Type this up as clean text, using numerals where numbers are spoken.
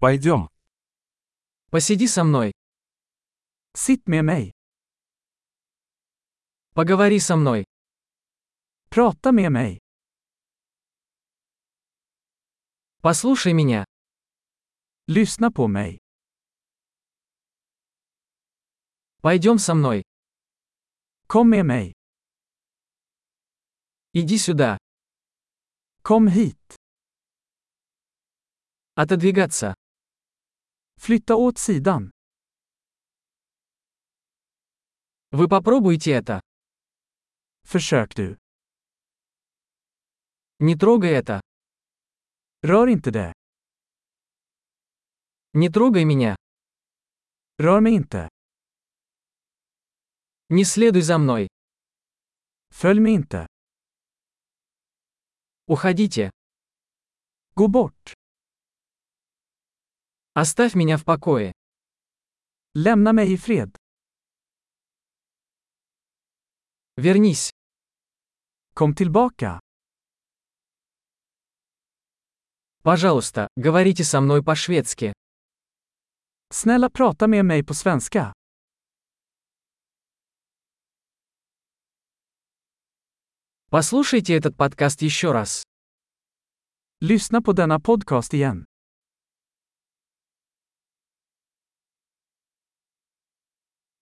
Пойдем. Посиди со мной. Sitt med mig. Поговори со мной. Prata med mig. Послушай меня. Lyssna på mig. Пойдем со мной. Kom med mig. Иди сюда. Kom hit. Отодвигаться. Flytta åt sidan. Вы попробуйте это. Försök du. Не трогай это. Rör inte det. Не трогай меня. Rör mig inte. Не следуй за мной. Följ mig inte. Уходите. Gå bort. Оставь меня в покое. Lämna mig i fred. Вернись. Kom tillbaka. Пожалуйста, говорите со мной по-шведски. Snälla prata med mig på svenska. Послушайте этот подкаст еще раз. Lyssna på denna podcast igen.